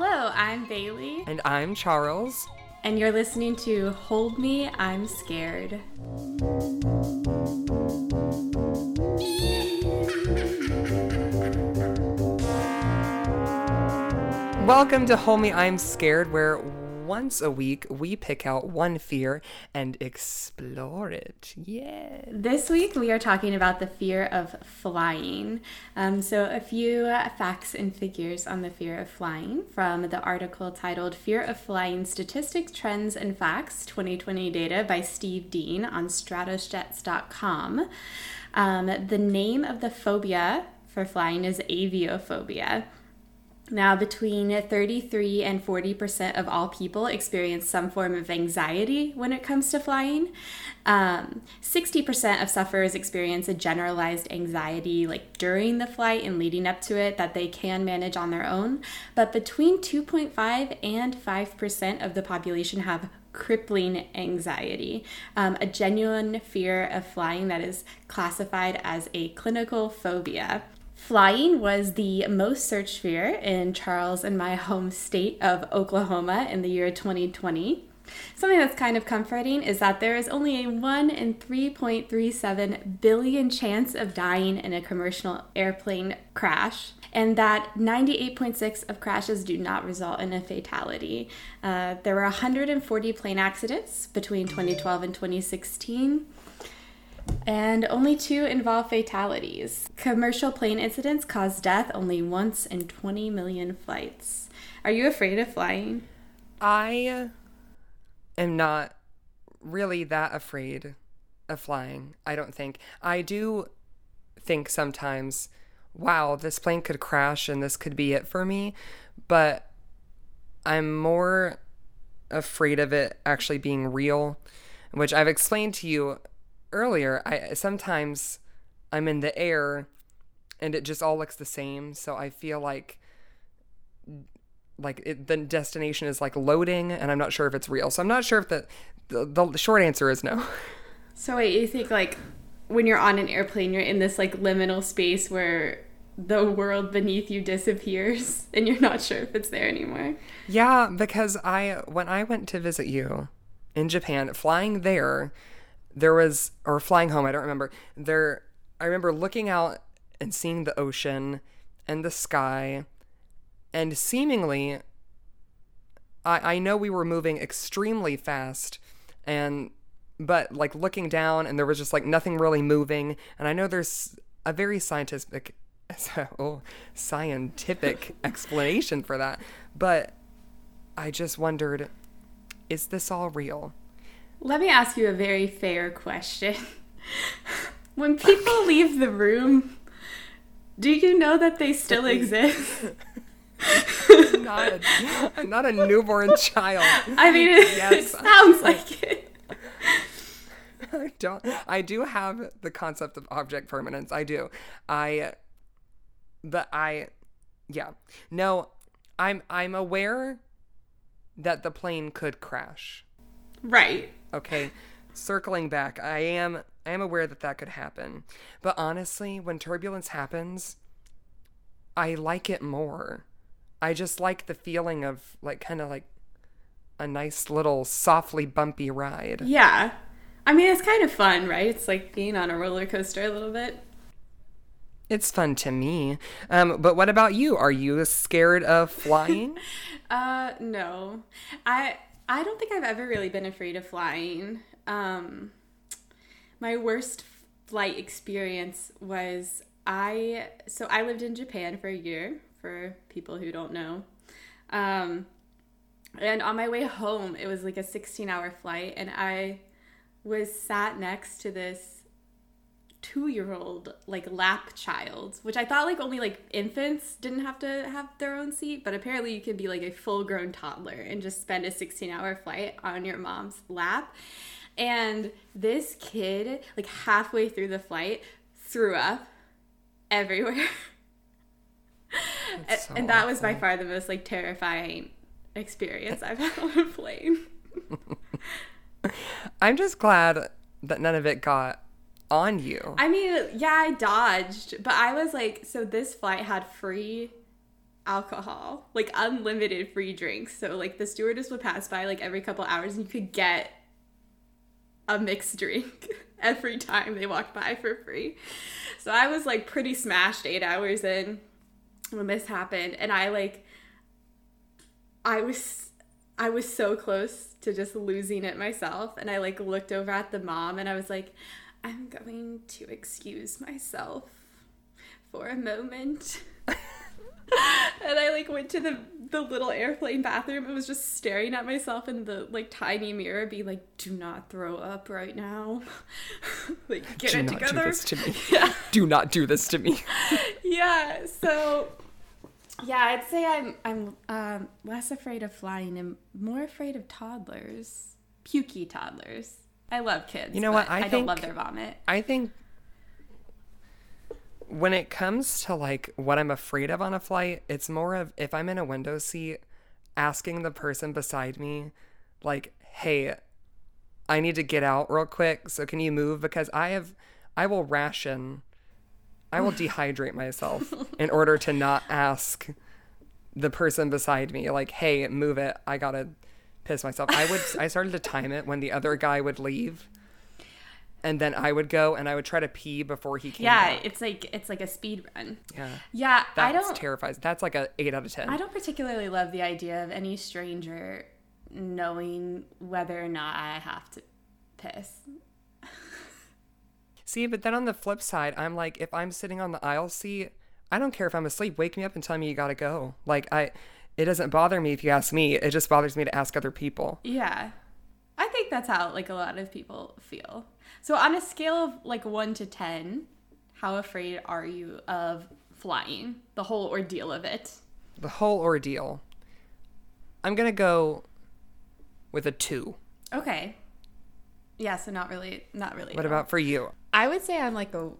Hello, I'm Bailey. And I'm Charles. And you're listening to Hold Me, I'm Scared. Welcome to Hold Me, I'm Scared, where once a week we pick out one fear and explore it. Yeah. This week we are talking about the fear of flying. So a few facts and figures on the fear of flying from the article titled Fear of Flying Statistics, Trends, and Facts 2020 Data by Steve Dean on stratosjets.com. The name of the phobia for flying is aviophobia. Now, between 33 and 40% of all people experience some form of anxiety when it comes to flying. 60% of sufferers experience a generalized anxiety like during the flight and leading up to it that they can manage on their own. But between 2.5 and 5% of the population have crippling anxiety, a genuine fear of flying that is classified as a clinical phobia. Flying was the most searched fear in Charles and my home state of Oklahoma in the year 2020. Something that's kind of comforting is that there is only a 1 in 3.37 billion chance of dying in a commercial airplane crash, and that 98.6% of crashes do not result in a fatality. There were 140 plane accidents between 2012 and 2016. And only 2 involve fatalities. Commercial plane incidents cause death only once in 20 million flights. Are you afraid of flying? I am not really that afraid of flying, I don't think. I do think sometimes, wow, this plane could crash and this could be it for me. But I'm more afraid of it actually being real, which I've explained to you earlier. Sometimes I'm in the air and it just all looks the same, so I feel like the destination is like loading, and I'm not sure if it's real. So I'm not sure if the short answer is no. So wait, you think like when you're on an airplane, you're in this like liminal space where the world beneath you disappears and you're not sure if it's there anymore? Yeah, because when I went to visit you in Japan, flying there, or flying home, I don't remember. I remember looking out and seeing the ocean and the sky, and seemingly, I know we were moving extremely fast, but like looking down, and there was just like nothing really moving. And I know there's a very scientific explanation for that, but I just wondered, is this all real? Let me ask you a very fair question. When people leave the room, do you know that they still exist? Not a newborn child. I mean, it sounds like it. I do have the concept of object permanence. I do. I'm aware that the plane could crash. Right. Okay, circling back, I am aware that could happen. But honestly, when turbulence happens, I like it more. I just like the feeling of like kind of like a nice little softly bumpy ride. Yeah. I mean, it's kind of fun, right? It's like being on a roller coaster a little bit. It's fun to me. But what about you? Are you scared of flying? No. I don't think I've ever really been afraid of flying. My worst flight experience was I lived in Japan for a year, for people who don't know. And on my way home, it was like a 16-hour flight, and I was sat next to this 2-year-old like lap child, which I thought like only like infants didn't have to have their own seat, but apparently you can be like a full-grown toddler and just spend a 16-hour flight on your mom's lap. And this kid, like halfway through the flight, threw up everywhere. And that was by far the most like terrifying experience I've had on a plane. I'm just glad that none of it got on you. I mean, yeah, I dodged, but I was like, so this flight had free alcohol, like unlimited free drinks. So like the stewardess would pass by like every couple hours and you could get a mixed drink every time they walked by for free. So I was like pretty smashed 8 hours in when this happened, and I was so close to just losing it myself. And I like looked over at the mom and I was like, I'm going to excuse myself for a moment. And I like went to the little airplane bathroom and was just staring at myself in the like tiny mirror, being like, do not throw up right now. Like, get it together. Do not do this to me. Yeah. Do not do this to me. Yeah. So yeah, I'd say I'm less afraid of flying and more afraid of toddlers. Pukey toddlers. I love kids. You know what? I don't love their vomit. I think when it comes to like what I'm afraid of on a flight, it's more of if I'm in a window seat, asking the person beside me, like, hey, I need to get out real quick, so can you move? Because I will dehydrate myself in order to not ask the person beside me, like, hey, move it. I gotta piss myself. I started to time it when the other guy would leave. And then I would go and I would try to pee before he came back. It's like a speed run. Yeah. That terrifies. That's like a 8 out of 10. I don't particularly love the idea of any stranger knowing whether or not I have to piss. See, but then on the flip side, I'm like, if I'm sitting on the aisle seat, I don't care if I'm asleep. Wake me up and tell me you gotta go. Like it doesn't bother me if you ask me. It just bothers me to ask other people. Yeah. I think that's how like a lot of people feel. So on a scale of like 1 to 10, how afraid are you of flying? The whole ordeal of it. The whole ordeal. I'm gonna go with a 2. Okay. Yeah. So not really. What about for you? I would say I'm like a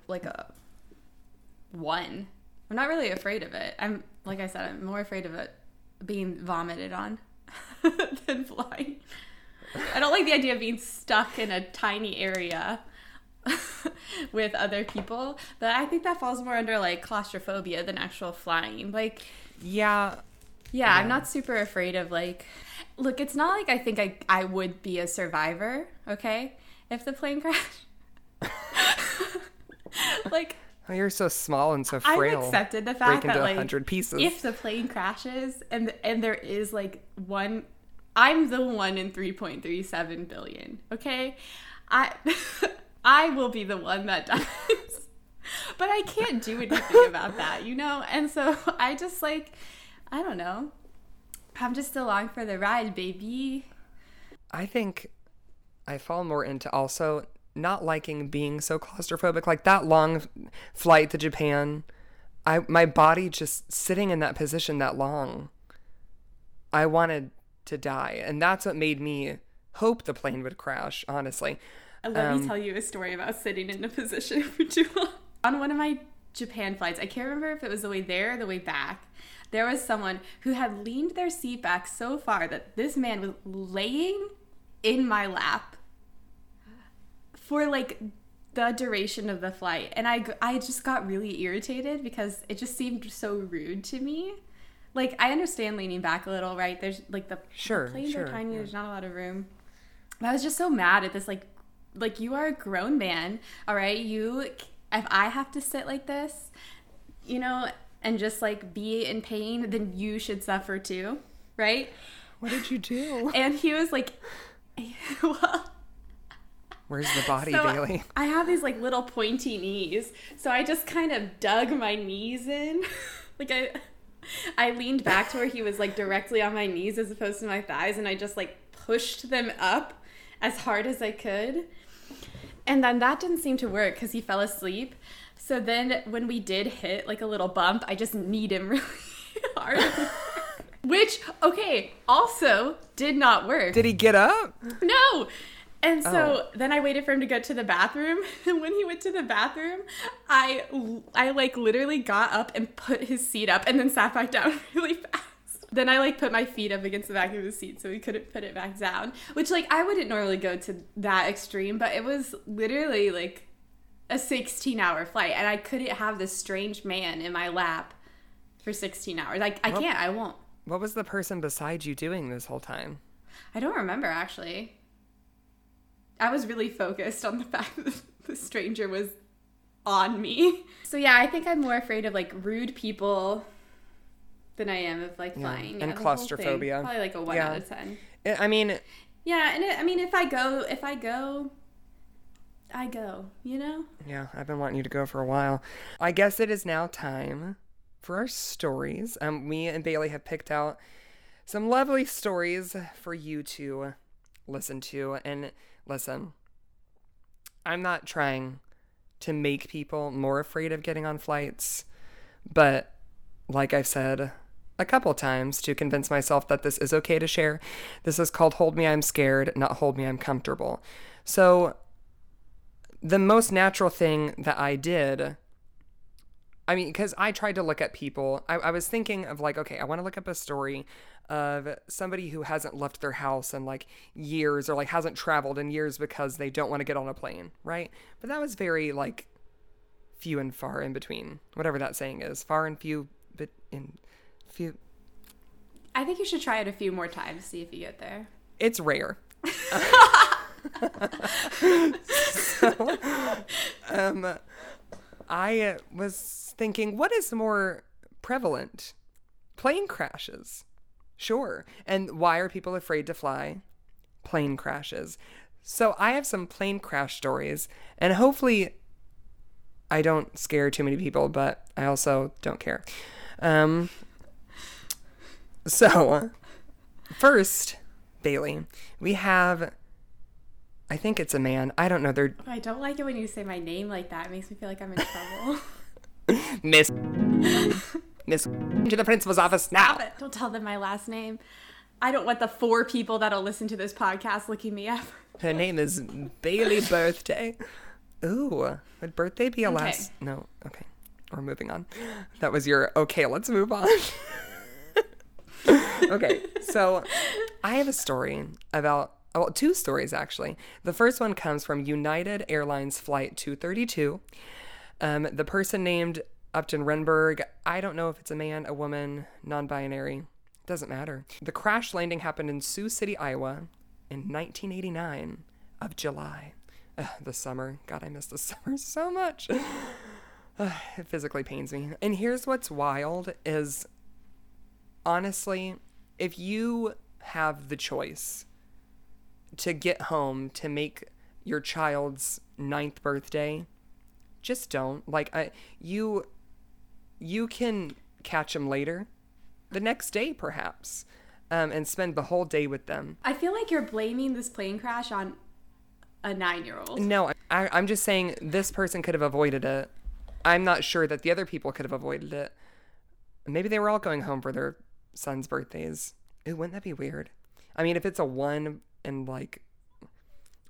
1. I'm not really afraid of it. I'm like I said, I'm more afraid of it being vomited on than flying. I don't like the idea of being stuck in a tiny area with other people, but I think that falls more under like claustrophobia than actual flying. Like, yeah, I'm not super afraid of like. Look, it's not like I think I would be a survivor. Okay, if the plane crashed, like. Oh, you're so small and so frail. I've accepted the fact that like 100 pieces. If the plane crashes and there is like one. I'm the one in 3.37 billion, okay? I will be the one that dies. But I can't do anything about that, you know? And so I just like, I don't know. I'm just along for the ride, baby. I think I fall more into also not liking being so claustrophobic. Like that long flight to Japan, my body just sitting in that position that long, I wanted to die. And that's what made me hope the plane would crash, honestly. Let me tell you a story about sitting in a position for too long. On one of my Japan flights, I can't remember if it was the way there or the way back, there was someone who had leaned their seat back so far that this man was laying in my lap for like the duration of the flight. And I just got really irritated because it just seemed so rude to me. Like, I understand leaning back a little, right? There's, like, the planes are tiny. Yeah. There's not a lot of room. But I was just so mad at this, like, you are a grown man, all right? If I have to sit like this, you know, and just, like, be in pain, then you should suffer too, right? What did you do? And he was like, well... Where's the body, Bailey? I have these, like, little pointy knees, so I just kind of dug my knees in. Like, I leaned back to where he was like directly on my knees as opposed to my thighs, and I just like pushed them up as hard as I could. And then that didn't seem to work because he fell asleep. So then when we did hit like a little bump, I just kneed him really hard. Which, okay, also did not work. Did he get up? No. And so then I waited for him to go to the bathroom. And when he went to the bathroom, I like literally got up and put his seat up and then sat back down really fast. Then I like put my feet up against the back of the seat so he couldn't put it back down, which like I wouldn't normally go to that extreme, but it was literally like a 16-hour flight and I couldn't have this strange man in my lap for 16 hours. I won't. What was the person beside you doing this whole time? I don't remember, actually. I was really focused on the fact that the stranger was on me. So yeah, I think I'm more afraid of like rude people than I am of like flying. And claustrophobia. Probably like a 1 out of 10. If I go, you know? Yeah, I've been wanting you to go for a while. I guess it is now time for our stories. Me and Bailey have picked out some lovely stories for you to listen to. And listen, I'm not trying to make people more afraid of getting on flights, but like I've said a couple times to convince myself that this is okay to share, this is called Hold Me, I'm Scared, not Hold Me, I'm Comfortable. So the most natural thing that I did, I mean, because I tried to look at people, I was thinking of like, okay, I want to look up a story of somebody who hasn't left their house in like years or like hasn't traveled in years because they don't want to get on a plane, right? But that was very like few and far in between, whatever that saying is, far and few, but in few. I think you should try it a few more times, see if you get there. It's rare. So, I was thinking, what is more prevalent? Plane crashes. Sure. And why are people afraid to fly? Plane crashes. So I have some plane crash stories, and hopefully I don't scare too many people, but I also don't care. So first, Bailey, we have, I think it's a man. I don't know. I don't like it when you say my name like that. It makes me feel like I'm in trouble. Miss, to the principal's office now. Stop it. Don't tell them my last name. I don't want the 4 people that'll listen to this podcast looking me up. Her name is Bailey Birthday. Ooh, would birthday be a last? Okay. No, okay. We're moving on. That was your okay. Let's move on. Okay, so I have a story about. Well, 2 stories, actually. The first one comes from United Airlines Flight 232. The person named Upton Renberg, I don't know if it's a man, a woman, non-binary. Doesn't matter. The crash landing happened in Sioux City, Iowa in 1989 of July. The summer. God, I miss the summer so much. It physically pains me. And here's what's wild is, honestly, if you have the choice to get home to make your child's 9th birthday, just don't. Like, you can catch them later, the next day perhaps, and spend the whole day with them. I feel like you're blaming this plane crash on a 9-year-old. No, I'm just saying this person could have avoided it. I'm not sure that the other people could have avoided it. Maybe they were all going home for their son's birthdays. Ooh, wouldn't that be weird? I mean, if it's a one... And like,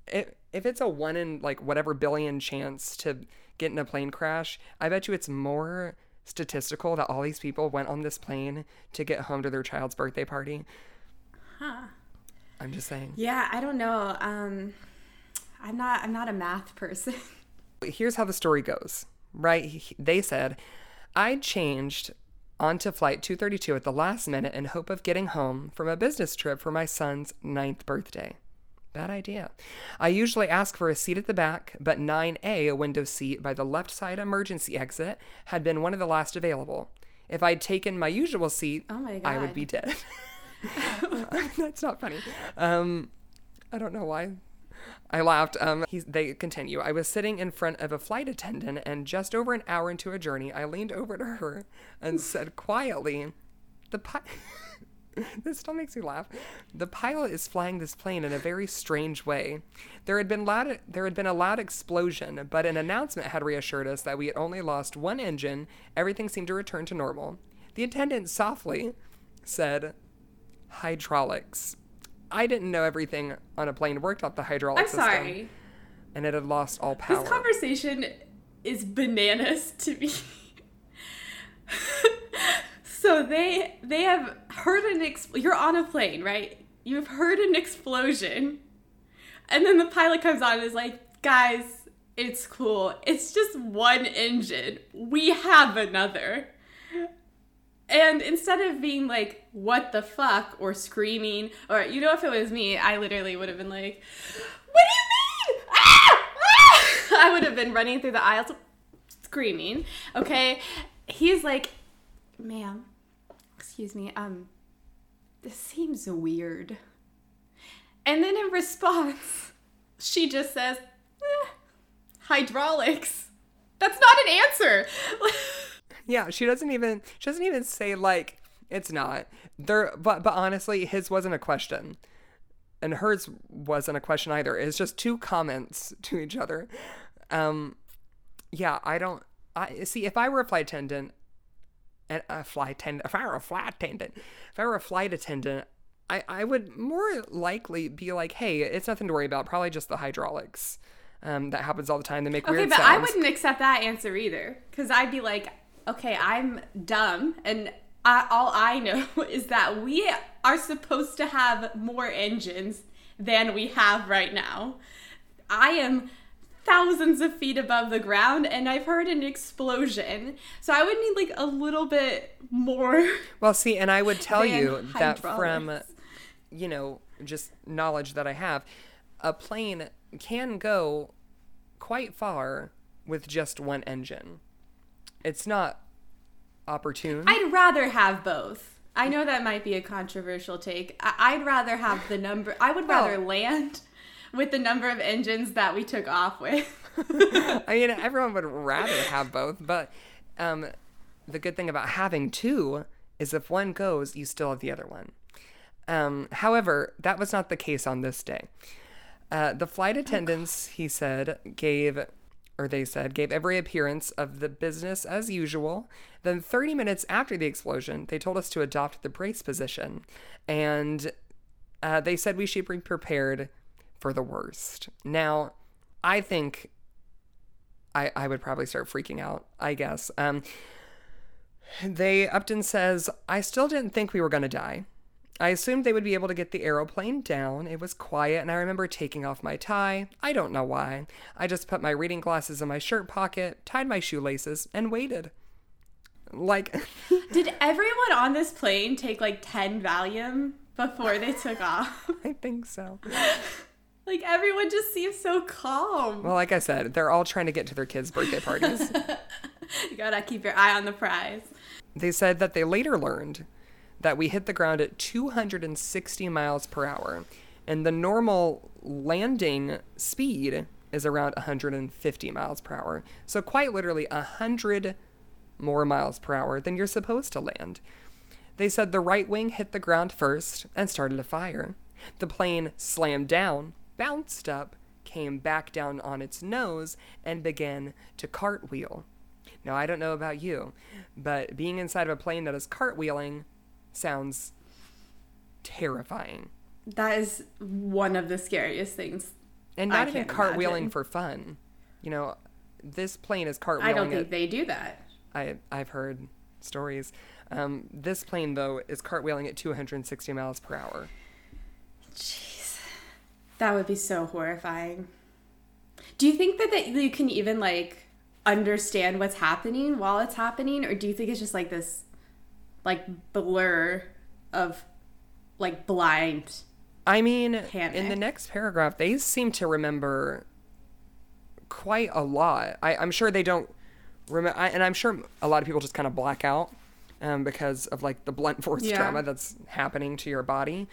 if it's a 1 in like whatever billion chance to get in a plane crash, I bet you it's more statistical that all these people went on this plane to get home to their child's birthday party. Huh. I'm just saying. Yeah, I don't know. I'm not a math person. Here's how the story goes, right? They said, I changed onto flight 232 at the last minute in hope of getting home from a business trip for my son's 9th birthday. Bad idea. I usually ask for a seat at the back, but 9A, a window seat by the left side emergency exit, had been one of the last available. If I'd taken my usual seat, oh my God, I would be dead. That's not funny. I don't know why I laughed. They continue. I was sitting in front of a flight attendant, and just over an hour into a journey, I leaned over to her and said quietly, this still makes me laugh. The pilot is flying this plane in a very strange way. There had been a loud explosion, but an announcement had reassured us that we had only lost 1 engine. Everything seemed to return to normal. The attendant softly said, hydraulics. I didn't know everything on a plane worked off the hydraulic system. I'm sorry. And it had lost all power. This conversation is bananas to me. So they have heard you're on a plane, right? You've heard an explosion. And then the pilot comes on and is like, guys, it's cool. It's just 1 engine. We have another. And instead of being like, what the fuck, or screaming, or, you know, if it was me, I literally would have been like, what do you mean? Ah! Ah! I would have been running through the aisles screaming, okay? He's like, ma'am, excuse me, this seems weird. And then in response, she just says, hydraulics. That's not an answer. Yeah, she doesn't even say, like, it's not. But honestly, his wasn't a question. And hers wasn't a question either. It's just two comments to each other. Yeah, I see, if I were a flight attendant, I would more likely be like, hey, it's nothing to worry about. Probably just the hydraulics. That happens all the time. They make weird sounds. Okay, but I wouldn't accept that answer either. Because I'd be like, okay, I'm dumb, and all I know is that we are supposed to have more engines than we have right now. I am thousands of feet above the ground, and I've heard an explosion. So I would need, like, a little bit more. Well, see, and I would tell you that from, you know, just knowledge that I have, a plane can go quite far with just one engine. It's not opportune. I'd rather have both. I know that might be a controversial take. I'd rather have the number. I would rather land with the number of engines that we took off with. I mean, everyone would rather have both, but the good thing about having two is if one goes, you still have the other one. However, that was not the case on this day. The flight attendants, he said, gave every appearance of the business as usual. Then 30 minutes after the explosion, they told us to adopt the brace position. And they said we should be prepared for the worst. Now, I think I would probably start freaking out, I guess. Upton says, I still didn't think we were going to die. I assumed they would be able to get the aeroplane down. It was quiet, and I remember taking off my tie. I don't know why. I just put my reading glasses in my shirt pocket, tied my shoelaces, and waited. Like... Did everyone on this plane take, like, 10 Valium before they took off? I think so. Like, everyone just seems so calm. Well, like I said, they're all trying to get to their kids' birthday parties. You gotta keep your eye on the prize. They said that they later learned that we hit the ground at 260 miles per hour. And the normal landing speed is around 150 miles per hour. So quite literally 100 more miles per hour than you're supposed to land. They said the right wing hit the ground first and started a fire. The plane slammed down, bounced up, came back down on its nose, and began to cartwheel. Now, I don't know about you, but being inside of a plane that is cartwheeling sounds terrifying. That is one of the scariest things. And not even cartwheeling for fun. You know, this plane is cartwheeling. I don't think they do that. I've heard stories. This plane, though, is cartwheeling at 260 miles per hour. Jeez. That would be so horrifying. Do you think that you can even, like, understand what's happening while it's happening? Or do you think it's just like this... like, blur of, like, blind panic. In the next paragraph, they seem to remember quite a lot. I'm sure they don't remember, and I'm sure a lot of people just kind of black out because of, like, the blunt force trauma that's happening to your body.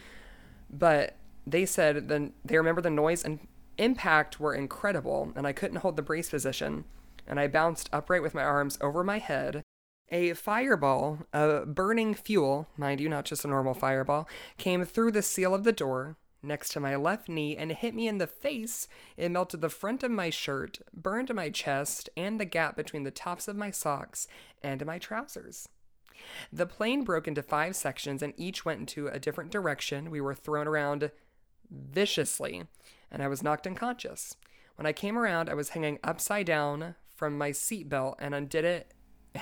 But they said they remember the noise and impact were incredible, and I couldn't hold the brace position, and I bounced upright with my arms over my head. A fireball of burning fuel, mind you, not just a normal fireball, came through the seal of the door next to my left knee and hit me in the face. It melted the front of my shirt, burned my chest, and the gap between the tops of my socks and my trousers. The plane broke into 5 sections and each went into a different direction. We were thrown around viciously, and I was knocked unconscious. When I came around, I was hanging upside down from my seatbelt and undid it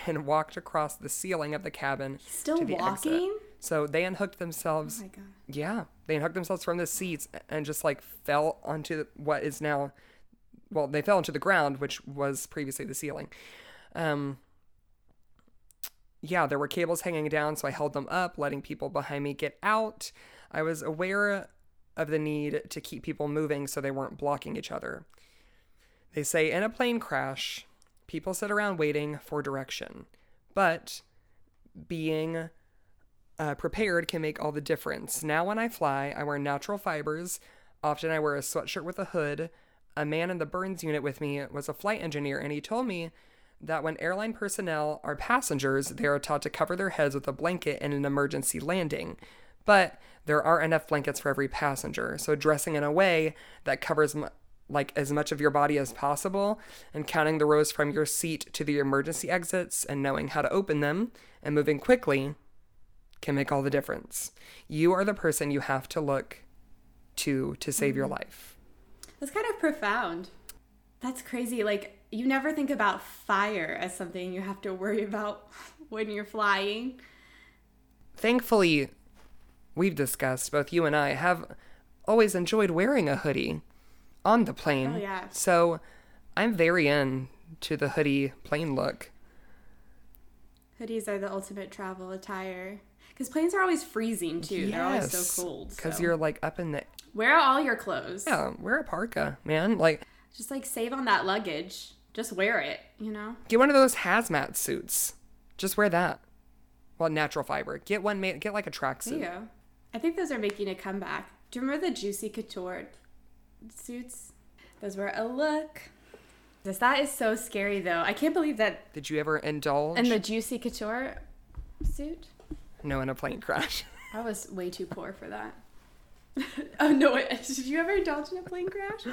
and walked across the ceiling of the cabin. He's still to the walking? Exit. So they unhooked themselves. Oh my God. Yeah. They unhooked themselves from the seats and just, like, fell onto what is now... Well, they fell into the ground, which was previously the ceiling. yeah, there were cables hanging down, so I held them up, letting people behind me get out. I was aware of the need to keep people moving so they weren't blocking each other. They say in a plane crash, people sit around waiting for direction, but being prepared can make all the difference. Now when I fly, I wear natural fibers. Often I wear a sweatshirt with a hood. A man in the burns unit with me was a flight engineer, and he told me that when airline personnel are passengers, they are taught to cover their heads with a blanket in an emergency landing. But there aren't enough blankets for every passenger, so dressing in a way that covers as much of your body as possible, and counting the rows from your seat to the emergency exits and knowing how to open them and moving quickly can make all the difference. You are the person you have to look to save your life. That's kind of profound. That's crazy. You never think about fire as something you have to worry about when you're flying. Thankfully, we've discussed, both you and I have always enjoyed wearing a hoodie on the plane. Oh, yeah. So I'm very into the hoodie plane look. Hoodies are the ultimate travel attire. Because planes are always freezing, too. Yes, they're always so cold. Because you're, up in the... Wear all your clothes. Yeah, wear a parka, man. Just, save on that luggage. Just wear it, you know? Get one of those hazmat suits. Just wear that. Well, natural fiber. Get one made... Get, a tracksuit. There you go. I think those are making a comeback. Do you remember the Juicy Couture suits? Those were a look. That is so scary, though. I can't believe that... Did you ever indulge? In the Juicy Couture suit? No, in a plane crash. I was way too poor for that. Oh, no. Did you ever indulge in a plane crash?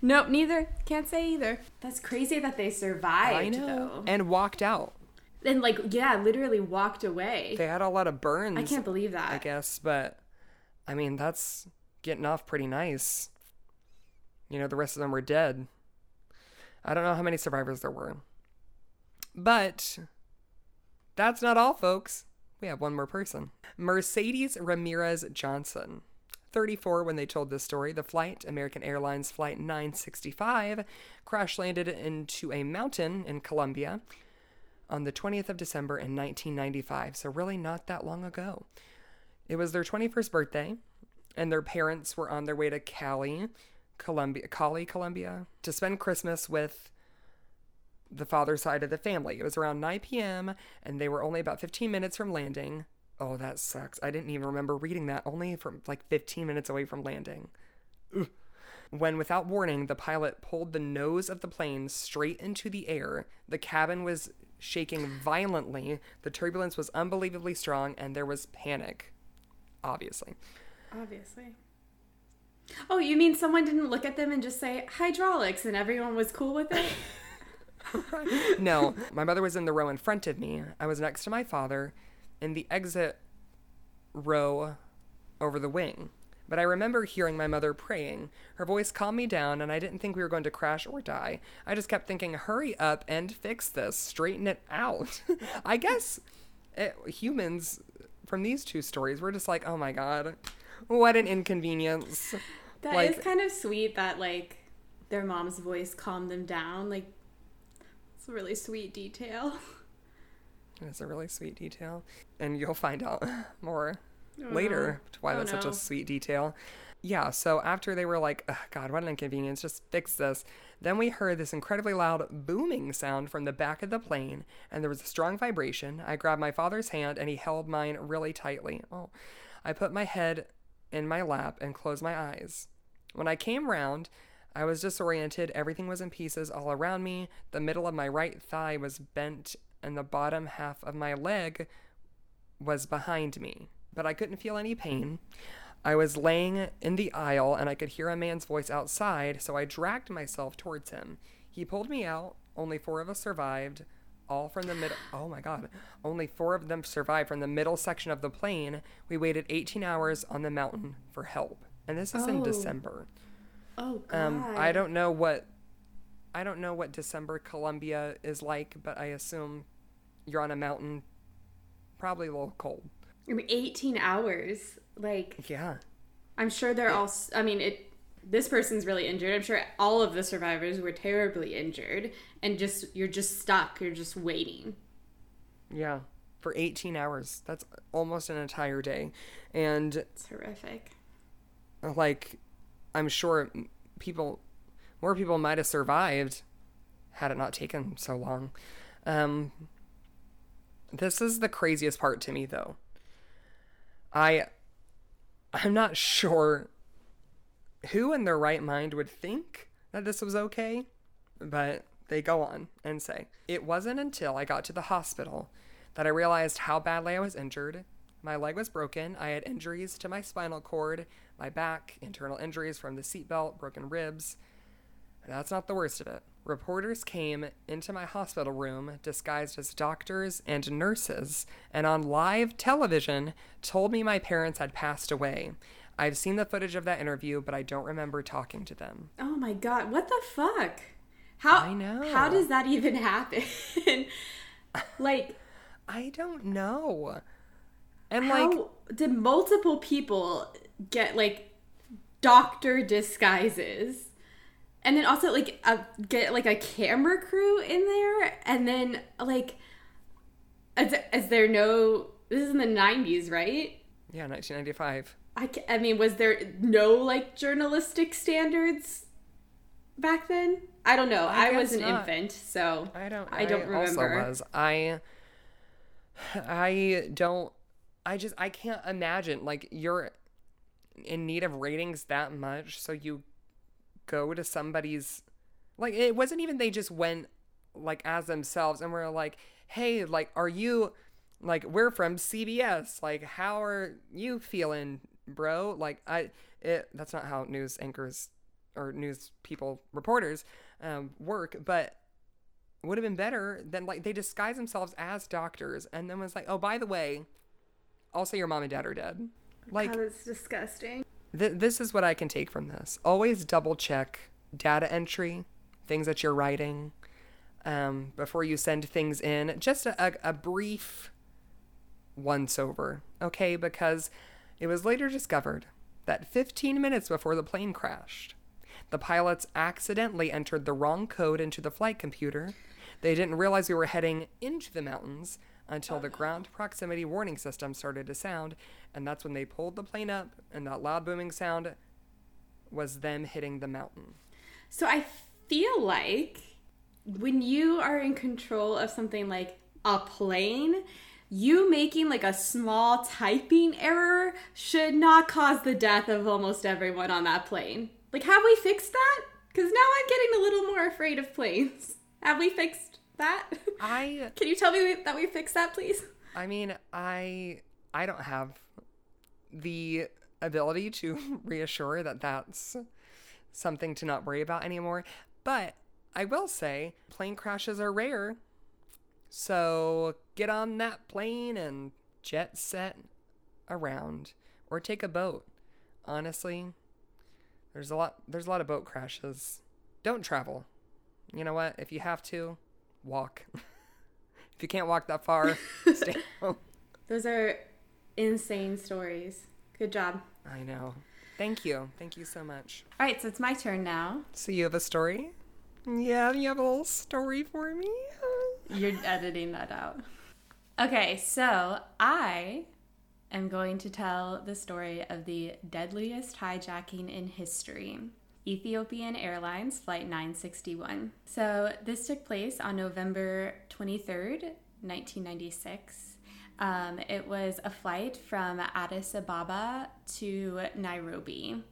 Nope, neither. Can't say either. That's crazy that they survived, I know. Though. And walked out. And, literally walked away. They had a lot of burns. I can't believe that. I guess, but, that's getting off pretty nice. The rest of them were dead. I don't know how many survivors there were. But that's not all, folks. We have one more person. Mercedes Ramirez Johnson, 34 when they told this story. The flight, American Airlines Flight 965, crash-landed into a mountain in Colombia on the 20th of December in 1995, so really not that long ago. It was their 21st birthday, and their parents were on their way to Cali, Colombia, to spend Christmas with the father side of the family. It was around 9 p.m. and they were only about 15 minutes from landing. Oh, that sucks. I didn't even remember reading that. Only from 15 minutes away from landing. Ugh. When, without warning, the pilot pulled the nose of the plane straight into the air. The cabin was shaking violently. The turbulence was unbelievably strong and there was panic. Obviously. Oh, you mean someone didn't look at them and just say hydraulics and everyone was cool with it? No, my mother was in the row in front of me. I was next to my father in the exit row over the wing. But I remember hearing my mother praying. Her voice calmed me down, and I didn't think we were going to crash or die. I just kept thinking, hurry up and fix this. Straighten it out. I guess humans from these two stories were just oh my God, what an inconvenience. That is kind of sweet that, their mom's voice calmed them down. It's a really sweet detail. It's a really sweet detail. And you'll find out more later why that's such a sweet detail. Yeah, so after they were oh, God, what an inconvenience, just fix this. Then we heard this incredibly loud booming sound from the back of the plane, and there was a strong vibration. I grabbed my father's hand, and he held mine really tightly. Oh, I put my head in my lap and closed my eyes. When I came round, I was disoriented. Everything was in pieces all around me. The middle of my right thigh was bent and the bottom half of my leg was behind me, but I couldn't feel any pain. I was laying in the aisle and I could hear a man's voice outside, so I dragged myself towards him. He pulled me out. Only four of us survived, all from the middle. Oh my God. Only four of them survived from the middle section of the plane. We waited 18 hours on the mountain for help. And this is in December. Oh, God. I don't know what December Colombia is like, but I assume you're on a mountain, probably a little cold. I mean, 18 hours, yeah. I'm sure they're all. This person's really injured. I'm sure all of the survivors were terribly injured, and you're just stuck. You're just waiting. Yeah, for 18 hours. That's almost an entire day. And it's horrific. Like, I'm sure more people might have survived had it not taken so long. This is the craziest part to me, though. I'm not sure who in their right mind would think that this was okay, but they go on and say, "It wasn't until I got to the hospital that I realized how badly I was injured. My leg was broken. I had injuries to my spinal cord, my back, internal injuries from the seatbelt, broken ribs. And that's not the worst of it. Reporters came into my hospital room disguised as doctors and nurses and on live television told me my parents had passed away. I've seen the footage of that interview, but I don't remember talking to them." Oh my God, what the fuck? I know. How does that even happen? Like, I don't know. And how, like, did multiple people get like doctor disguises? And then also, like, get, like, a camera crew in there? And then, like, is there no... This is in the 90s, right? Yeah, 1995. I mean, was there no, like, journalistic standards back then? I don't know. I was an infant, so I don't remember. I also was. I don't... I just... I can't imagine. Like, you're in need of ratings that much, so you... go to somebody's, like, it wasn't even they just went like as themselves and were like, "Hey, like, are you, like, we're from CBS, like, how are you feeling, bro?" Like, that's not how news anchors or news people, reporters work, but would have been better than, like, they disguise themselves as doctors and then was like, "Oh, by the way, also your mom and dad are dead." Like, God, that's disgusting. This is what I can take from this. Always double check data entry, things that you're writing, before you send things in. Just a brief once over, okay? Because it was later discovered that 15 minutes before the plane crashed, the pilots accidentally entered the wrong code into the flight computer. They didn't realize we were heading into the mountains until the ground proximity warning system started to sound, and that's when they pulled the plane up, and that loud booming sound was them hitting the mountain. So I feel like when you are in control of something like a plane, you making like a small typing error should not cause the death of almost everyone on that plane. Like, have we fixed that? Because now I'm getting a little more afraid of planes. Have we fixed that? Can you tell me that we fixed that, please? I mean, I don't have the ability to reassure that that's something to not worry about anymore. But I will say, plane crashes are rare. So get on that plane and jet set around, or take a boat. Honestly, there's a lot of boat crashes. Don't travel. You know what? If you have to, walk. If you can't walk that far, stay home. Those are insane stories. Good job. I know. Thank you. Thank you so much. All right, so it's my turn now. So you have a story? Yeah, you have a little story for me? You're editing that out. Okay, so I am going to tell the story of the deadliest hijacking in history. Ethiopian Airlines Flight 961. So this took place on November 23rd, 1996. It was a flight from Addis Ababa to Nairobi,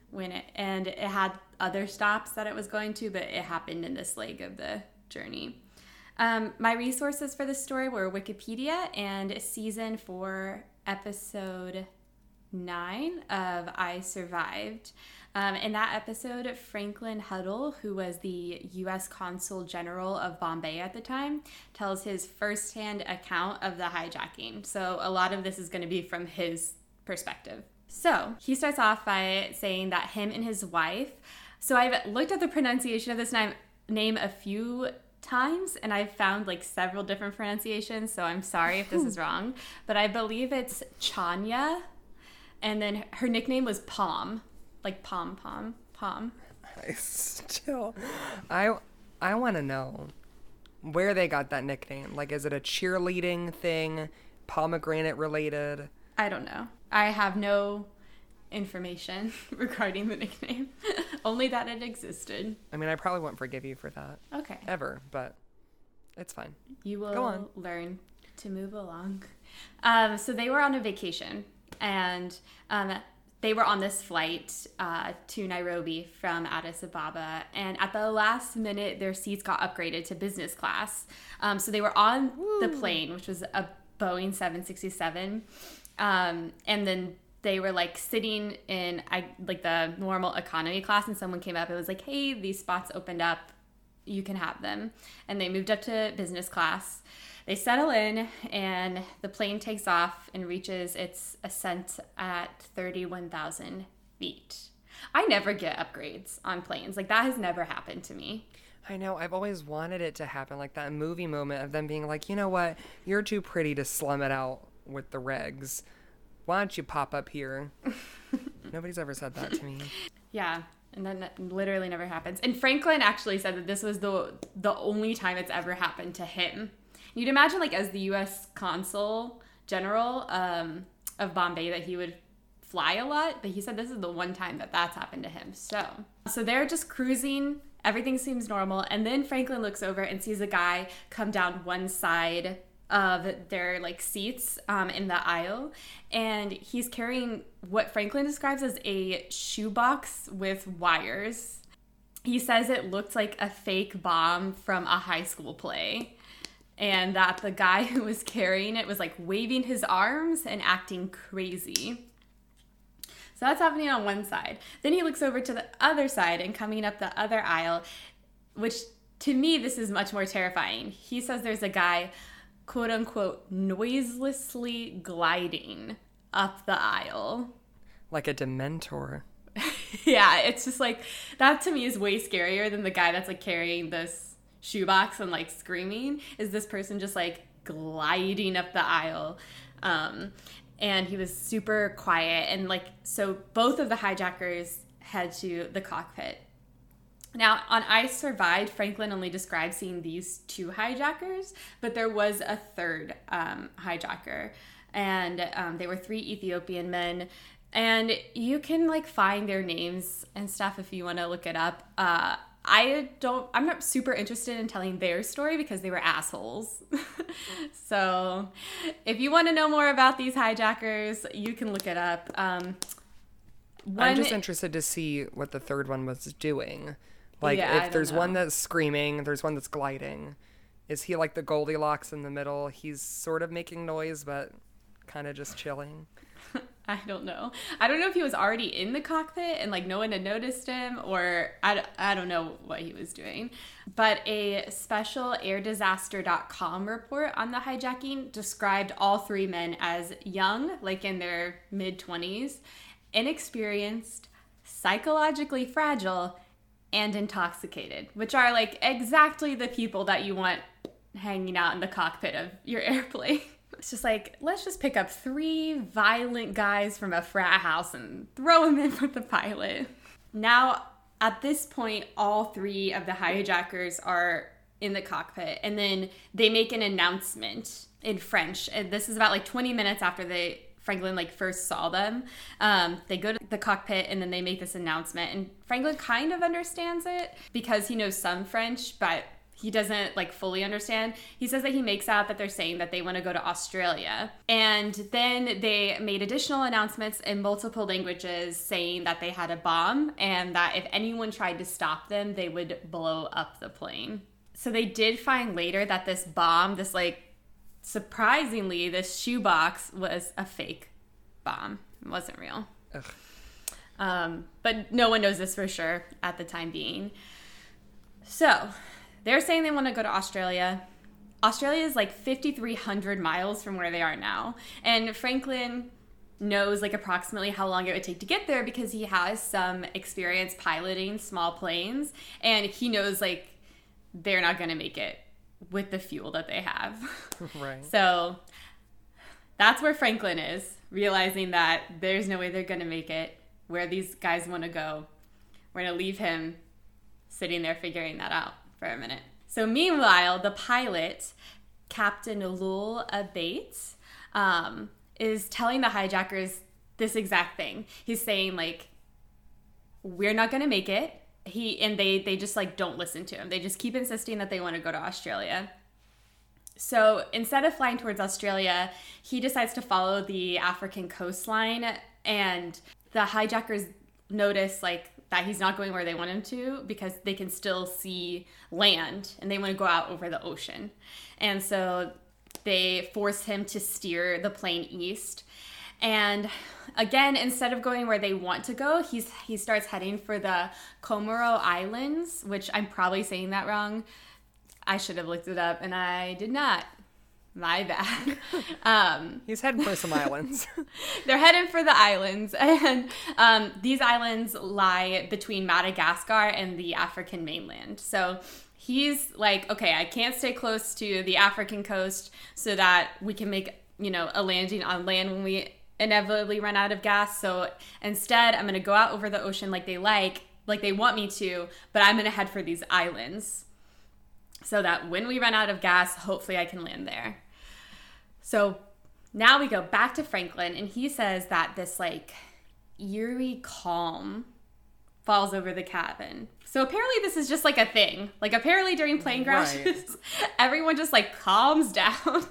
and it had other stops that it was going to, but it happened in this leg of the journey. My resources for this story were Wikipedia and season 4, episode 9 of I Survived. In that episode, Franklin Huddle, who was the U.S. Consul General of Bombay at the time, tells his firsthand account of the hijacking. So a lot of this is going to be from his perspective. So he starts off by saying that him and his wife, so I've looked at the pronunciation of this name a few times, and I've found like several different pronunciations, so I'm sorry if this is wrong, but I believe it's Chanya, and then her nickname was Palm. Like Palm. I want to know where they got that nickname. Like, is it a cheerleading thing? pomegranate related? I don't know. I have no information regarding the nickname. Only that it existed. I mean, I probably won't forgive you for that. Okay. Ever, but it's fine. You will learn to move along. So they were on a vacation, and they were on this flight to Nairobi from Addis Ababa, and at the last minute, their seats got upgraded to business class. So they were on the plane, which was a Boeing 767, and then they were like sitting in like the normal economy class, and someone came up and was like, "Hey, these spots opened up. You can have them." And they moved up to business class. They settle in, and the plane takes off and reaches its ascent at 31,000 feet. I never get upgrades on planes. Like, that has never happened to me. I know. I've always wanted it to happen, like that movie moment of them being like, you know what? You're too pretty to slum it out with the regs. Why don't you pop up here? Nobody's ever said that to me. Yeah. And then literally never happens. And Franklin actually said that this was the only time it's ever happened to him. You'd imagine, like, as the U.S. Consul General of Bombay, that he would fly a lot. But he said this is the one time that that's happened to him. So they're just cruising. Everything seems normal. And then Franklin looks over and sees a guy come down one side of their, like, seats in the aisle. And he's carrying what Franklin describes as a shoebox with wires. He says it looked like a fake bomb from a high school play, and that the guy who was carrying it was, like, waving his arms and acting crazy. So that's happening on one side. Then he looks over to the other side, and coming up the other aisle, which to me, this is much more terrifying. He says there's a guy, quote unquote, noiselessly gliding up the aisle. Like a Dementor. Yeah, it's just like, that to me is way scarier than the guy that's, like, carrying this shoebox and, like, screaming. Is this person just, like, gliding up the aisle? And he was super quiet, and, like, so both of the hijackers head to the cockpit. Now, on I Survived, Franklin only described seeing these two hijackers, but there was a third hijacker, and they were three Ethiopian men. And you can, like, find their names and stuff if you want to look it up. I'm not super interested in telling their story because they were assholes. So if you want to know more about these hijackers, you can look it up. I'm just interested to see what the third one was doing. Like, yeah, if there's one that's screaming, there's one that's gliding. Is he like the Goldilocks in the middle? He's sort of making noise, but kind of just chilling. I don't know. I don't know if he was already in the cockpit and, like, no one had noticed him, or I don't know what he was doing. But a special airddisaster.com report on the hijacking described all three men as young, like in their mid-20s, inexperienced, psychologically fragile, and intoxicated, which are, like, exactly the people that you want hanging out in the cockpit of your airplane. It's just like, let's just pick up three violent guys from a frat house and throw them in with the pilot. Now, at this point, all three of the hijackers are in the cockpit, and then they make an announcement in French. And this is about, like, 20 minutes after Franklin, like, first saw them. They go to the cockpit, and then they make this announcement. And Franklin kind of understands it because he knows some French, but he doesn't, like, fully understand. He says that he makes out that they're saying that they want to go to Australia. And then they made additional announcements in multiple languages saying that they had a bomb and that if anyone tried to stop them, they would blow up the plane. So they did find later that this bomb, this, like, surprisingly, this shoebox was a fake bomb. It wasn't real. Ugh. But no one knows this for sure at the time being. So they're saying they want to go to Australia. Australia is, like, 5,300 miles from where they are now. And Franklin knows, like, approximately how long it would take to get there because he has some experience piloting small planes. And he knows, like, they're not going to make it with the fuel that they have. Right. So that's where Franklin is, realizing that there's no way they're going to make it where these guys want to go. We're going to leave him sitting there figuring that out for a minute. So meanwhile, the pilot, Captain Lul Abate, is telling the hijackers this exact thing. He's saying, like, we're not going to make it. They just, like, don't listen to him. They just keep insisting that they want to go to Australia. So instead of flying towards Australia, he decides to follow the African coastline, and the hijackers notice, like, that he's not going where they want him to because they can still see land and they want to go out over the ocean. And so they force him to steer the plane east. And again, instead of going where they want to go, he starts heading for the Comoro Islands, which I'm probably saying that wrong. I should have looked it up, and I did not. My bad. He's heading for some islands. They're heading for the islands. And these islands lie between Madagascar and the African mainland. So he's like, okay, I can't stay close to the African coast so that we can make, you know, a landing on land when we inevitably run out of gas. So instead, I'm going to go out over the ocean like they want me to, but I'm going to head for these islands so that when we run out of gas, hopefully I can land there. So now we go back to Franklin, and he says that this, like, eerie calm falls over the cabin. So apparently this is just, like, a thing. Like, apparently during plane crashes, right, everyone just, like, calms down.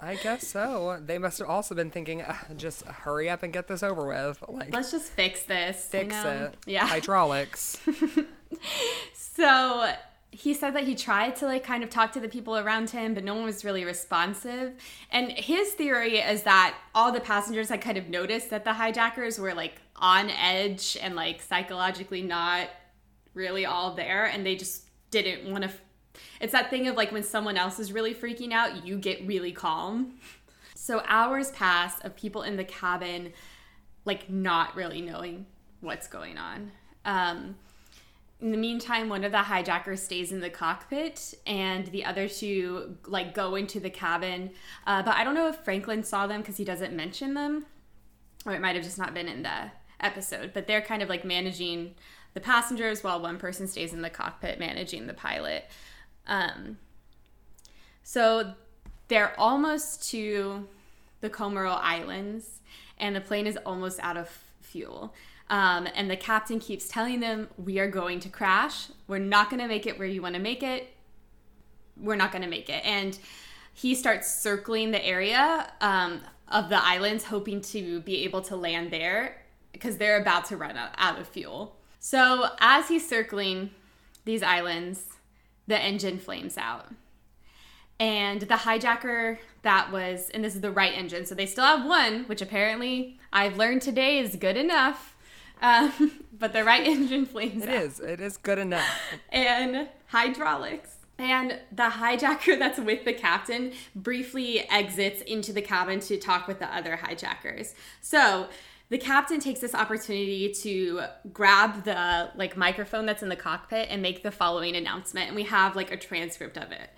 I guess so. They must have also been thinking, just hurry up and get this over with. Like, let's just fix this. Fix it. Yeah. Hydraulics. So he said that he tried to, like, kind of talk to the people around him, but no one was really responsive. And his theory is that all the passengers had kind of noticed that the hijackers were, like, on edge and, like, psychologically not really all there. And they just didn't want to. It's that thing of, like, when someone else is really freaking out, you get really calm. So hours passed of people in the cabin, like, not really knowing what's going on. In the meantime, one of the hijackers stays in the cockpit, and the other two, like, go into the cabin. But I don't know if Franklin saw them because he doesn't mention them, or it might have just not been in the episode. But they're kind of, like, managing the passengers while one person stays in the cockpit managing the pilot. So they're almost to the Comoro Islands, and the plane is almost out of fuel. And the captain keeps telling them, we are going to crash. We're not going to make it where you want to make it. We're not going to make it. And he starts circling the area of the islands, hoping to be able to land there because they're about to run out of fuel. So as he's circling these islands, the engine flames out. And the hijacker that was, and this is the right engine, so they still have one, which apparently I've learned today is good enough. But the right engine flames out. It is good enough. And hydraulics. And the hijacker that's with the captain briefly exits into the cabin to talk with the other hijackers. So the captain takes this opportunity to grab the, like, microphone that's in the cockpit and make the following announcement. And we have, like, a transcript of it.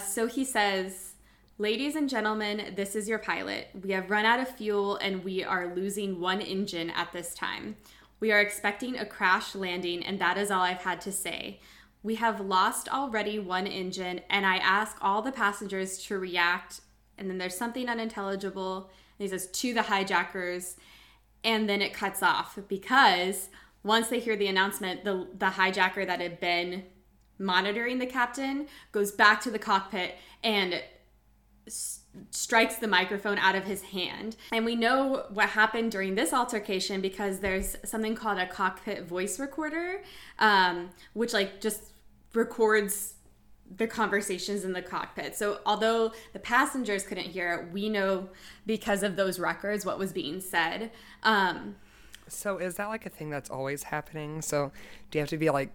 So he says, ladies and gentlemen, this is your pilot. We have run out of fuel and we are losing one engine at this time. We are expecting a crash landing, and that is all I've had to say. We have lost already one engine, and I ask all the passengers to react. And then there's something unintelligible. And he says, to the hijackers. And then it cuts off because once they hear the announcement, the hijacker that had been monitoring the captain goes back to the cockpit and strikes the microphone out of his hand. And we know what happened during this altercation because there's something called a cockpit voice recorder, which, like, just records the conversations in the cockpit. So although the passengers couldn't hear it, we know because of those records what was being said. So is that, like, a thing that's always happening? So do you have to be, like,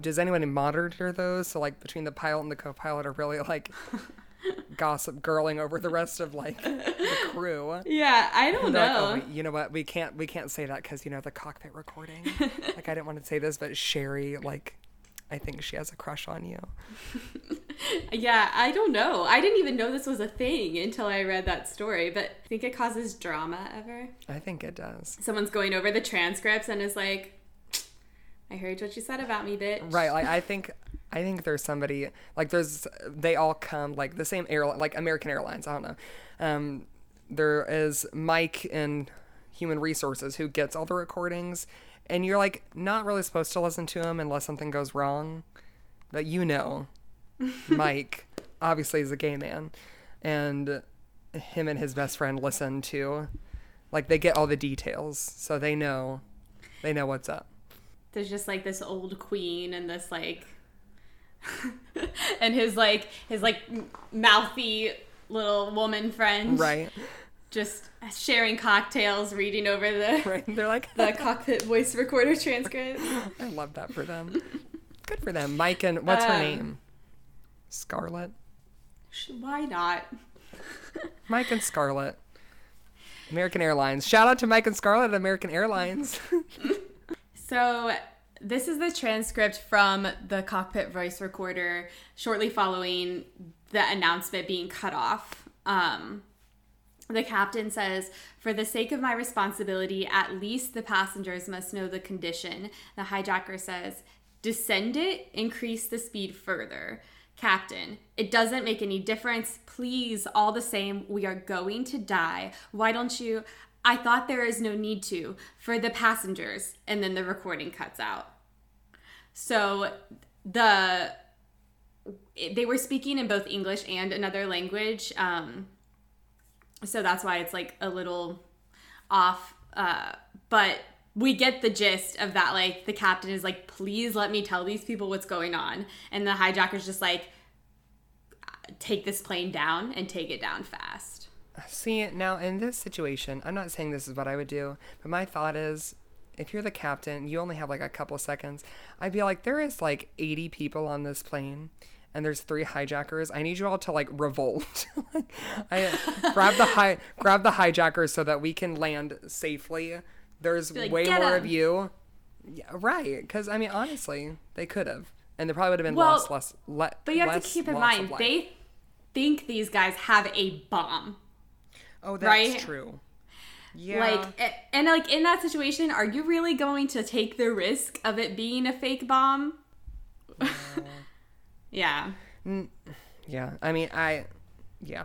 does anyone monitor those? So, like, between the pilot and the co-pilot are really, like, gossip girling over the rest of, like, the crew. Yeah, I don't know. Like, oh, you know what? We can't say that because, you know, the cockpit recording. Like, I didn't want to say this, but Sherry, like, I think she has a crush on you. Yeah, I don't know. I didn't even know this was a thing until I read that story, but I think it causes drama ever. I think it does. Someone's going over the transcripts and is like, I heard what you said about me, bitch. Right. Like, I think I think there's somebody, like there's, they all come, like the same airline, like American Airlines, I don't know. There is Mike in Human Resources who gets all the recordings, and you're like not really supposed to listen to him unless something goes wrong. But you know, Mike obviously is a gay man, and him and his best friend listen to, like they get all the details, so they know what's up. There's just like this old queen and this like, and his like mouthy little woman friend, right? Just sharing cocktails, reading over the right. They're like the cockpit voice recorder transcript. I love that for them. Good for them, Mike and what's her name? Scarlett. Why not? Mike and Scarlett. American Airlines. Shout out to Mike and Scarlett at American Airlines. So this is the transcript from the cockpit voice recorder shortly following the announcement being cut off. The captain says, "For the sake of my responsibility, at least the passengers must know the condition." The hijacker says, "Descend it, increase the speed further. Captain, it doesn't make any difference. Please, all the same, we are going to die. Why don't you? I thought there is no need to. For the passengers." And then the recording cuts out. So they were speaking in both English and another language. So that's why it's like a little off. But we get the gist of that. Like the captain is like, "Please let me tell these people what's going on." And the hijacker's just like, "Take this plane down and take it down fast." See, now in this situation, I'm not saying this is what I would do, but my thought is, if you're the captain, you only have like a couple seconds. I'd be like, there is like 80 people on this plane, and there's 3 hijackers. I need you all to like revolt. Grab the hijackers so that we can land safely. There's like, way more of you. Yeah, right. Because, I mean, honestly, they could have. And there probably would have been less. But you have to keep in mind, they think these guys have a bomb. Oh, that's right? True. Yeah. Like, and like in that situation, are you really going to take the risk of it being a fake bomb? No. Yeah. Yeah. I mean, yeah.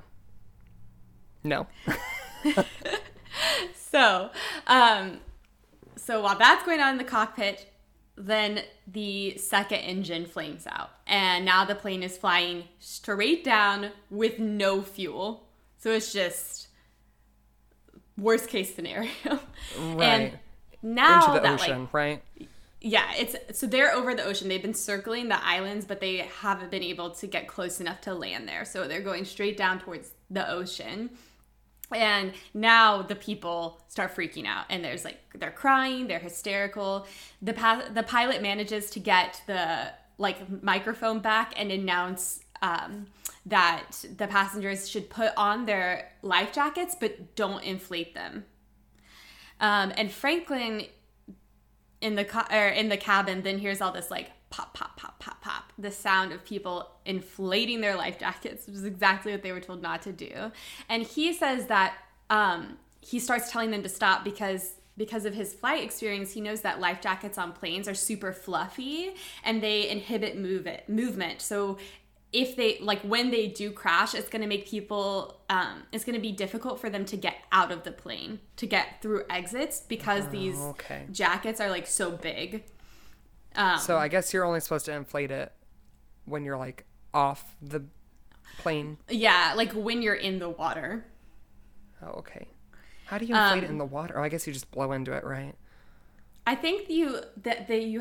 No. So while that's going on in the cockpit, then the second engine flames out. And now the plane is flying straight down with no fuel. So it's just worst case scenario. Right. And now into the ocean, like, right? Yeah. So they're over the ocean. They've been circling the islands, but they haven't been able to get close enough to land there. So they're going straight down towards the ocean. And now the people start freaking out, and there's like they're crying, they're hysterical. The pilot manages to get the like microphone back and announce that the passengers should put on their life jackets, but don't inflate them. And Franklin in the cabin then hears all this like pop, pop, pop, pop, pop, the sound of people inflating their life jackets, which is exactly what they were told not to do. And he says that he starts telling them to stop because of his flight experience, he knows that life jackets on planes are super fluffy and they inhibit movement. So if they, like when they do crash, it's going to make people, it's going to be difficult for them to get out of the plane, to get through exits because these jackets are like so big. So I guess you're only supposed to inflate it when you're like off the plane. Yeah, like when you're in the water. Oh, okay. How do you inflate it in the water? Oh, I guess you just blow into it, right? I think you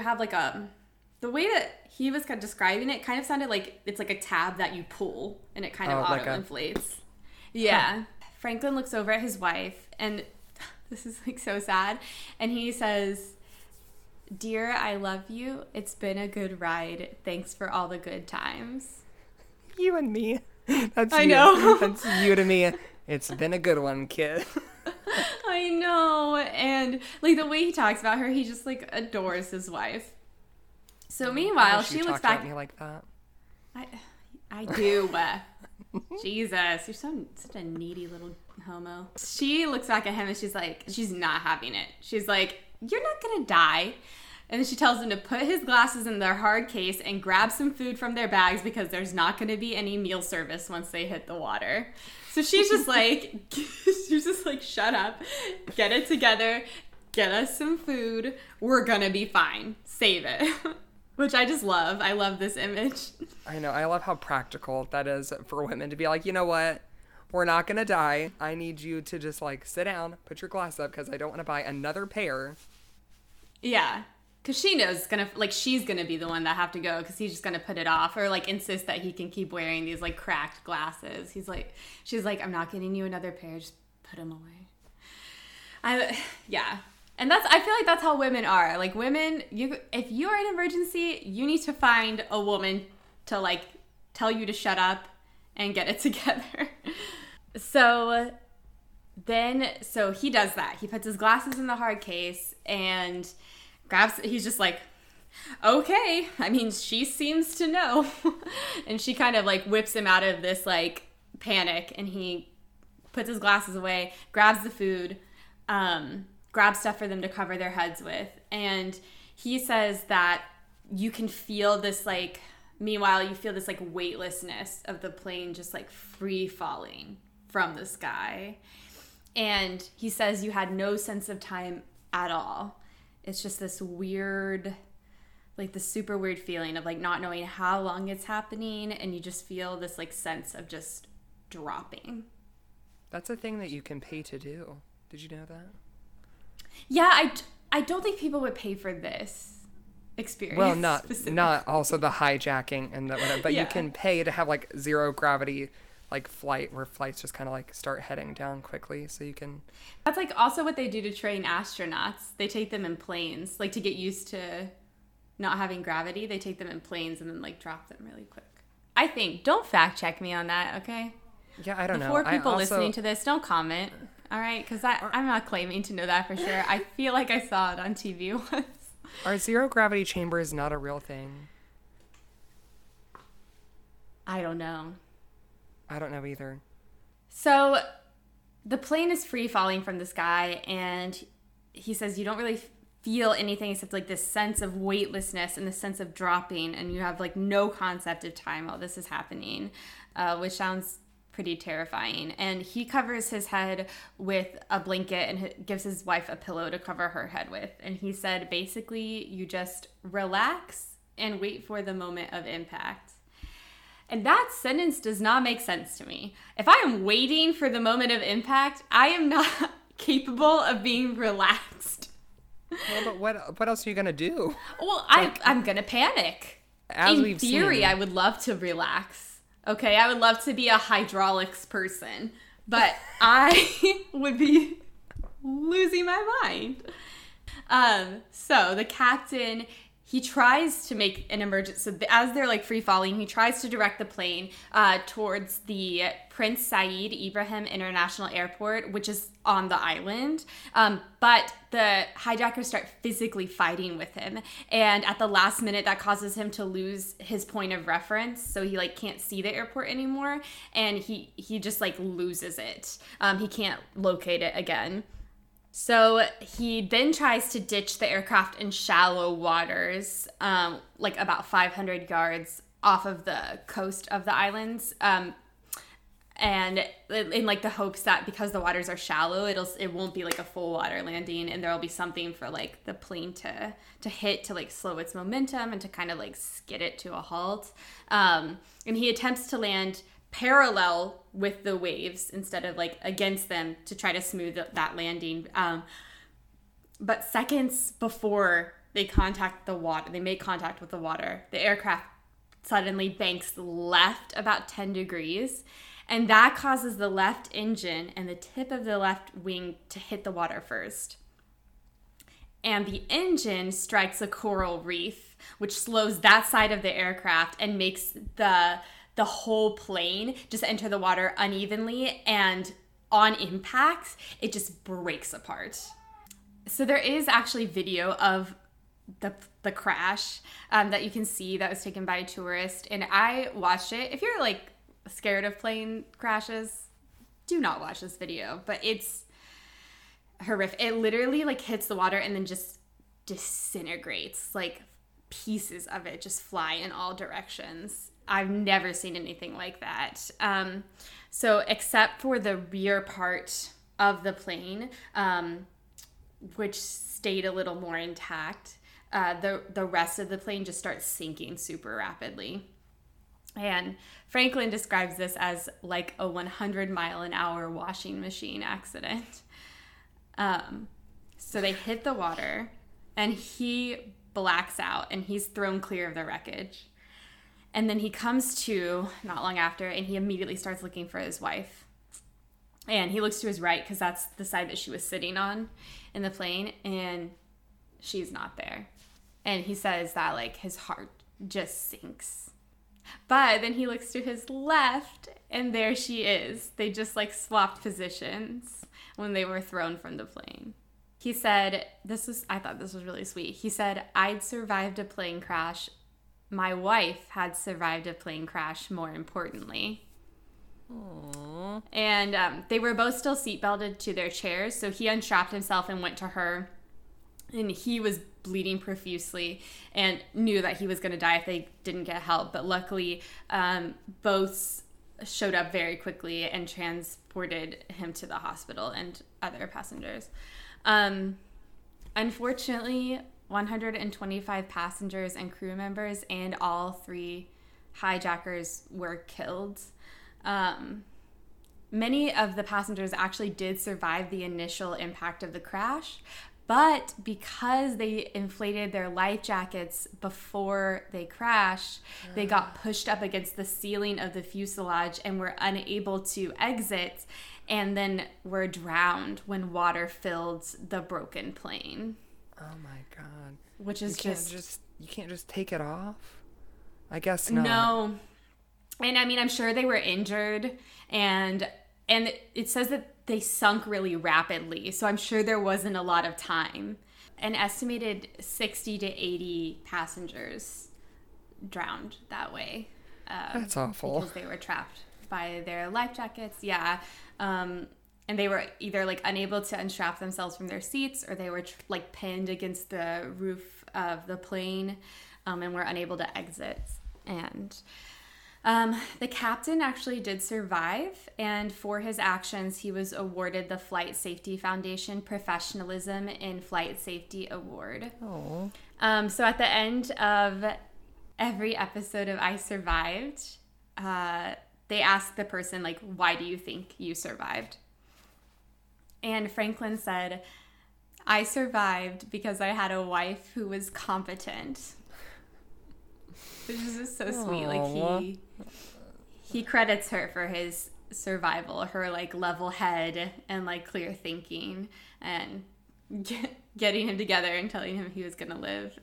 have like a, the way that he was kind of describing it kind of sounded like it's like a tab that you pull and it kind of auto-inflates. Like yeah. Huh. Franklin looks over at his wife and this is like so sad. And he says, "Dear, I love you. It's been a good ride. Thanks for all the good times." You and me. I know. That's you to me. It's been a good one, kid. I know. And like the way he talks about her, he just like adores his wife. So meanwhile, she looks back at me like that. I do. Jesus, you're such a needy little homo. She looks back at him and she's like, she's not having it. She's like, "You're not gonna die." And then she tells him to put his glasses in their hard case and grab some food from their bags because there's not going to be any meal service once they hit the water. So she's just like, shut up, get it together, get us some food, we're going to be fine, save it. Which I just love. I love this image. I know. I love how practical that is for women to be like, you know what? We're not going to die. I need you to just like sit down, put your glass up because I don't want to buy another pair. Yeah. Because she knows it's going to, like, she's going to be the one that have to go because he's just going to put it off or, like, insist that he can keep wearing these, like, cracked glasses. He's like, she's like, I'm not getting you another pair. Just put them away. Yeah. And I feel like that's how women are. Like, women, if you are in an emergency, you need to find a woman to, like, tell you to shut up and get it together. So he does that. He puts his glasses in the hard case and he's just like, okay, I mean, she seems to know. And she kind of like whips him out of this like panic, and he puts his glasses away, grabs the food, grabs stuff for them to cover their heads with. And he says that you can feel this like, meanwhile, you feel this like weightlessness of the plane just like free falling from the sky. And he says you had no sense of time at all. It's just this weird, like the super weird feeling of like not knowing how long it's happening, and you just feel this like sense of just dropping. That's a thing that you can pay to do. Did you know that? Yeah, I don't think people would pay for this experience. Well, not also the hijacking and the whatever, but yeah. You can pay to have like zero gravity like flight where flights just kind of like start heading down quickly so you can. That's like also what they do to train astronauts. They take them in planes, like to get used to not having gravity. They take them in planes and then like drop them really quick. I think. Don't fact check me on that, okay? Yeah, I don't know. Before people listening to this, don't comment. All right, because I'm not claiming to know that for sure. I feel like I saw it on TV once. Our zero gravity chamber is not a real thing. I don't know. I don't know either. So the plane is free falling from the sky, and he says you don't really feel anything except like this sense of weightlessness and the sense of dropping, and you have like no concept of time while this is happening, which sounds pretty terrifying. And he covers his head with a blanket and gives his wife a pillow to cover her head with. And he said basically you just relax and wait for the moment of impact. And that sentence does not make sense to me. If I am waiting for the moment of impact, I am not capable of being relaxed. Well, but what else are you going to do? Well, like, I'm going to panic. In theory, I would love to relax. Okay, I would love to be a hydraulics person, but I would be losing my mind. So the captain, he tries to make an emergency. So as they're like free falling, he tries to direct the plane towards the Prince Saeed Ibrahim International Airport, which is on the island. But the hijackers start physically fighting with him. And at the last minute, that causes him to lose his point of reference. So he like can't see the airport anymore. And he just like loses it. He can't locate it again. So he then tries to ditch the aircraft in shallow waters, like about 500 yards off of the coast of the islands, and in like the hopes that because the waters are shallow, it won't be like a full water landing, and there'll be something for like the plane to hit to like slow its momentum and to kind of like skid it to a halt. And he attempts to land parallel with the waves instead of like against them to try to smooth that landing. But seconds before they contact the water, they make contact with the water, the aircraft suddenly banks left about 10 degrees. And that causes the left engine and the tip of the left wing to hit the water first. And the engine strikes a coral reef, which slows that side of the aircraft and makes the whole plane just enter the water unevenly, and on impact, it just breaks apart. So there is actually video of the crash that you can see that was taken by a tourist, and I watched it. If you're like scared of plane crashes, do not watch this video, but it's horrific. It literally like hits the water and then just disintegrates, like pieces of it just fly in all directions. I've never seen anything like that. So except for the rear part of the plane, which stayed a little more intact, the rest of the plane just starts sinking super rapidly. And Franklin describes this as like a 100-mile-an-hour washing machine accident. So they hit the water, and he blacks out, and he's thrown clear of the wreckage. And then he comes to not long after, and he immediately starts looking for his wife. And he looks to his right, because that's the side that she was sitting on in the plane, and she's not there. And he says that, like, his heart just sinks. But then he looks to his left, and there she is. They just, like, swapped positions when they were thrown from the plane. He said, I thought this was really sweet. He said, "I'd survived a plane crash. My wife had survived a plane crash, more importantly." Aww. And they were both still seatbelted to their chairs, so he unstrapped himself and went to her. And he was bleeding profusely and knew that he was going to die if they didn't get help. But luckily, both showed up very quickly and transported him to the hospital and other passengers. Unfortunately, 125 passengers and crew members and all three hijackers were killed. Many of the passengers actually did survive the initial impact of the crash, but because they inflated their life jackets before they crashed, they got pushed up against the ceiling of the fuselage and were unable to exit, and then were drowned when water filled the broken plane. Oh my God. Which is you can't just take it off? I guess not. No. And I mean, I'm sure they were injured, and it says that they sunk really rapidly, so I'm sure there wasn't a lot of time. An estimated 60 to 80 passengers drowned that way. That's awful. Because they were trapped by their life jackets, yeah. And they were either, like, unable to unstrap themselves from their seats, or they were, like, pinned against the roof of the plane and were unable to exit. And the captain actually did survive, and for his actions, he was awarded the Flight Safety Foundation Professionalism in Flight Safety Award. Oh. So at the end of every episode of I Survived, they ask the person, like, why do you think you survived? And Franklin said, "I survived because I had a wife who was competent." Which is just so sweet. Like, he credits her for his survival, her, like, level head and, like, clear thinking, and getting him together and telling him he was going to live.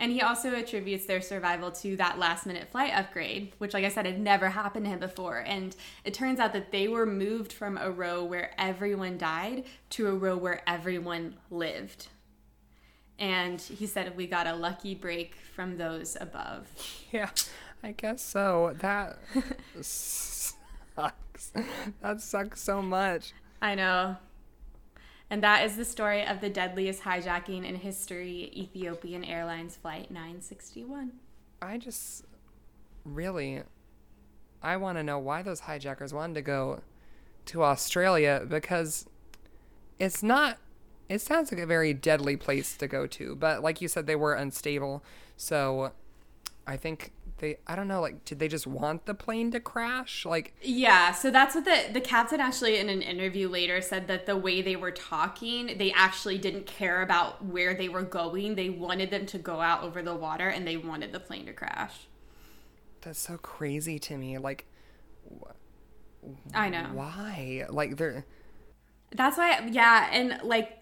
And he also attributes their survival to that last-minute flight upgrade, which, like I said, had never happened to him before. And it turns out that they were moved from a row where everyone died to a row where everyone lived. And he said, "We got a lucky break from those above." Yeah, I guess so. That sucks. That sucks so much. I know. And that is the story of the deadliest hijacking in history, Ethiopian Airlines Flight 961. I want to know why those hijackers wanted to go to Australia, because it sounds like a very deadly place to go to, but like you said, they were unstable. So I think I don't know, like, did they just want the plane to crash? Like, yeah, so that's what the captain actually in an interview later said, that the way they were talking, they actually didn't care about where they were going. They wanted them to go out over the water, and they wanted the plane to crash. That's so crazy to me. Like, I know. Why? Like, they're... That's why, yeah, and, like,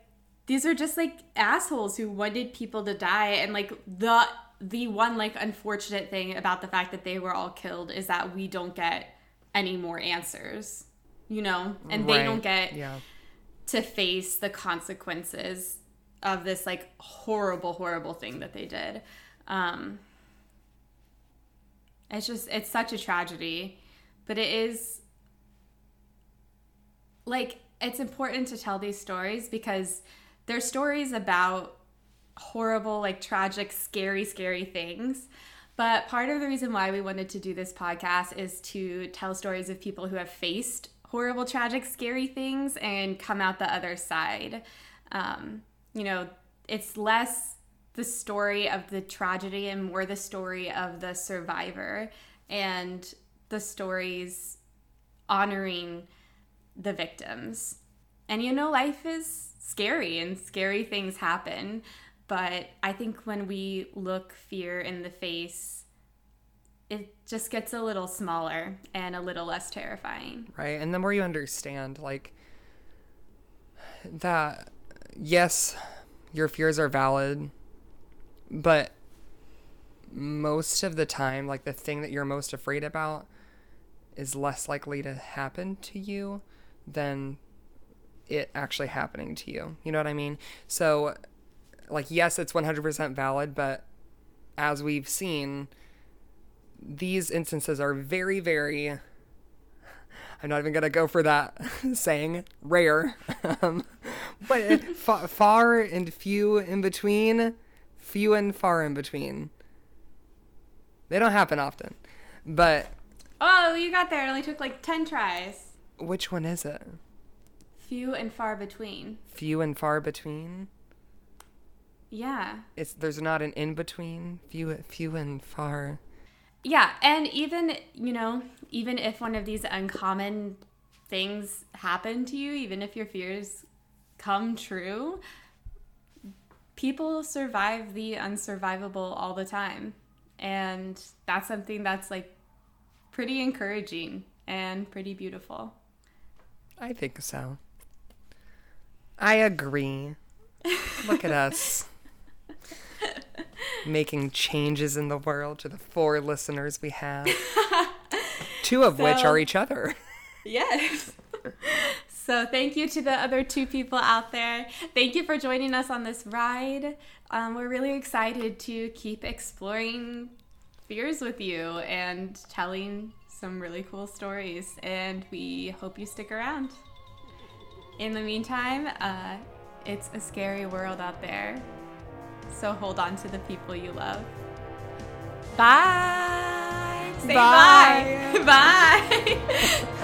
these are just, like, assholes who wanted people to die, and, like, the one, like, unfortunate thing about the fact that they were all killed is that we don't get any more answers, you know? And Right. They don't get to face the consequences of this, like, horrible, horrible thing that they did. It's just, it's such a tragedy, but it is, like, it's important to tell these stories because they're stories about horrible, like tragic, scary things. But part of the reason why we wanted to do this podcast is to tell stories of people who have faced horrible, tragic, scary things and come out the other side. You know, it's less the story of the tragedy and more the story of the survivor and the stories honoring the victims. And you know, life is scary and scary things happen. But I think when we look fear in the face, it just gets a little smaller and a little less terrifying. Right. And the more you understand, like, that, yes, your fears are valid, but most of the time, like, the thing that you're most afraid about is less likely to happen to you than it actually happening to you. You know what I mean? So, like, yes, it's 100% valid, but as we've seen, these instances are very, very, I'm not even going to go for that saying, rare, but far and few in between, few and far in between. They don't happen often, but... Oh, you got there. It only took like 10 tries. Which one is it? Few and far between. Few and far between? Yeah. There's not an in-between, few and far. Yeah, and even, you know, even if one of these uncommon things happen to you, even if your fears come true, people survive the unsurvivable all the time. And that's something that's, like, pretty encouraging and pretty beautiful. I think so. I agree. Look at us. Making changes in the world to the 4 listeners we have. 2 of which are each other. Yes. So thank you to the other 2 people out there. Thank you for joining us on this ride. We're really excited to keep exploring fears with you and telling some really cool stories. And we hope you stick around. In the meantime, it's a scary world out there. So hold on to the people you love. Bye. Say bye. Bye. Bye.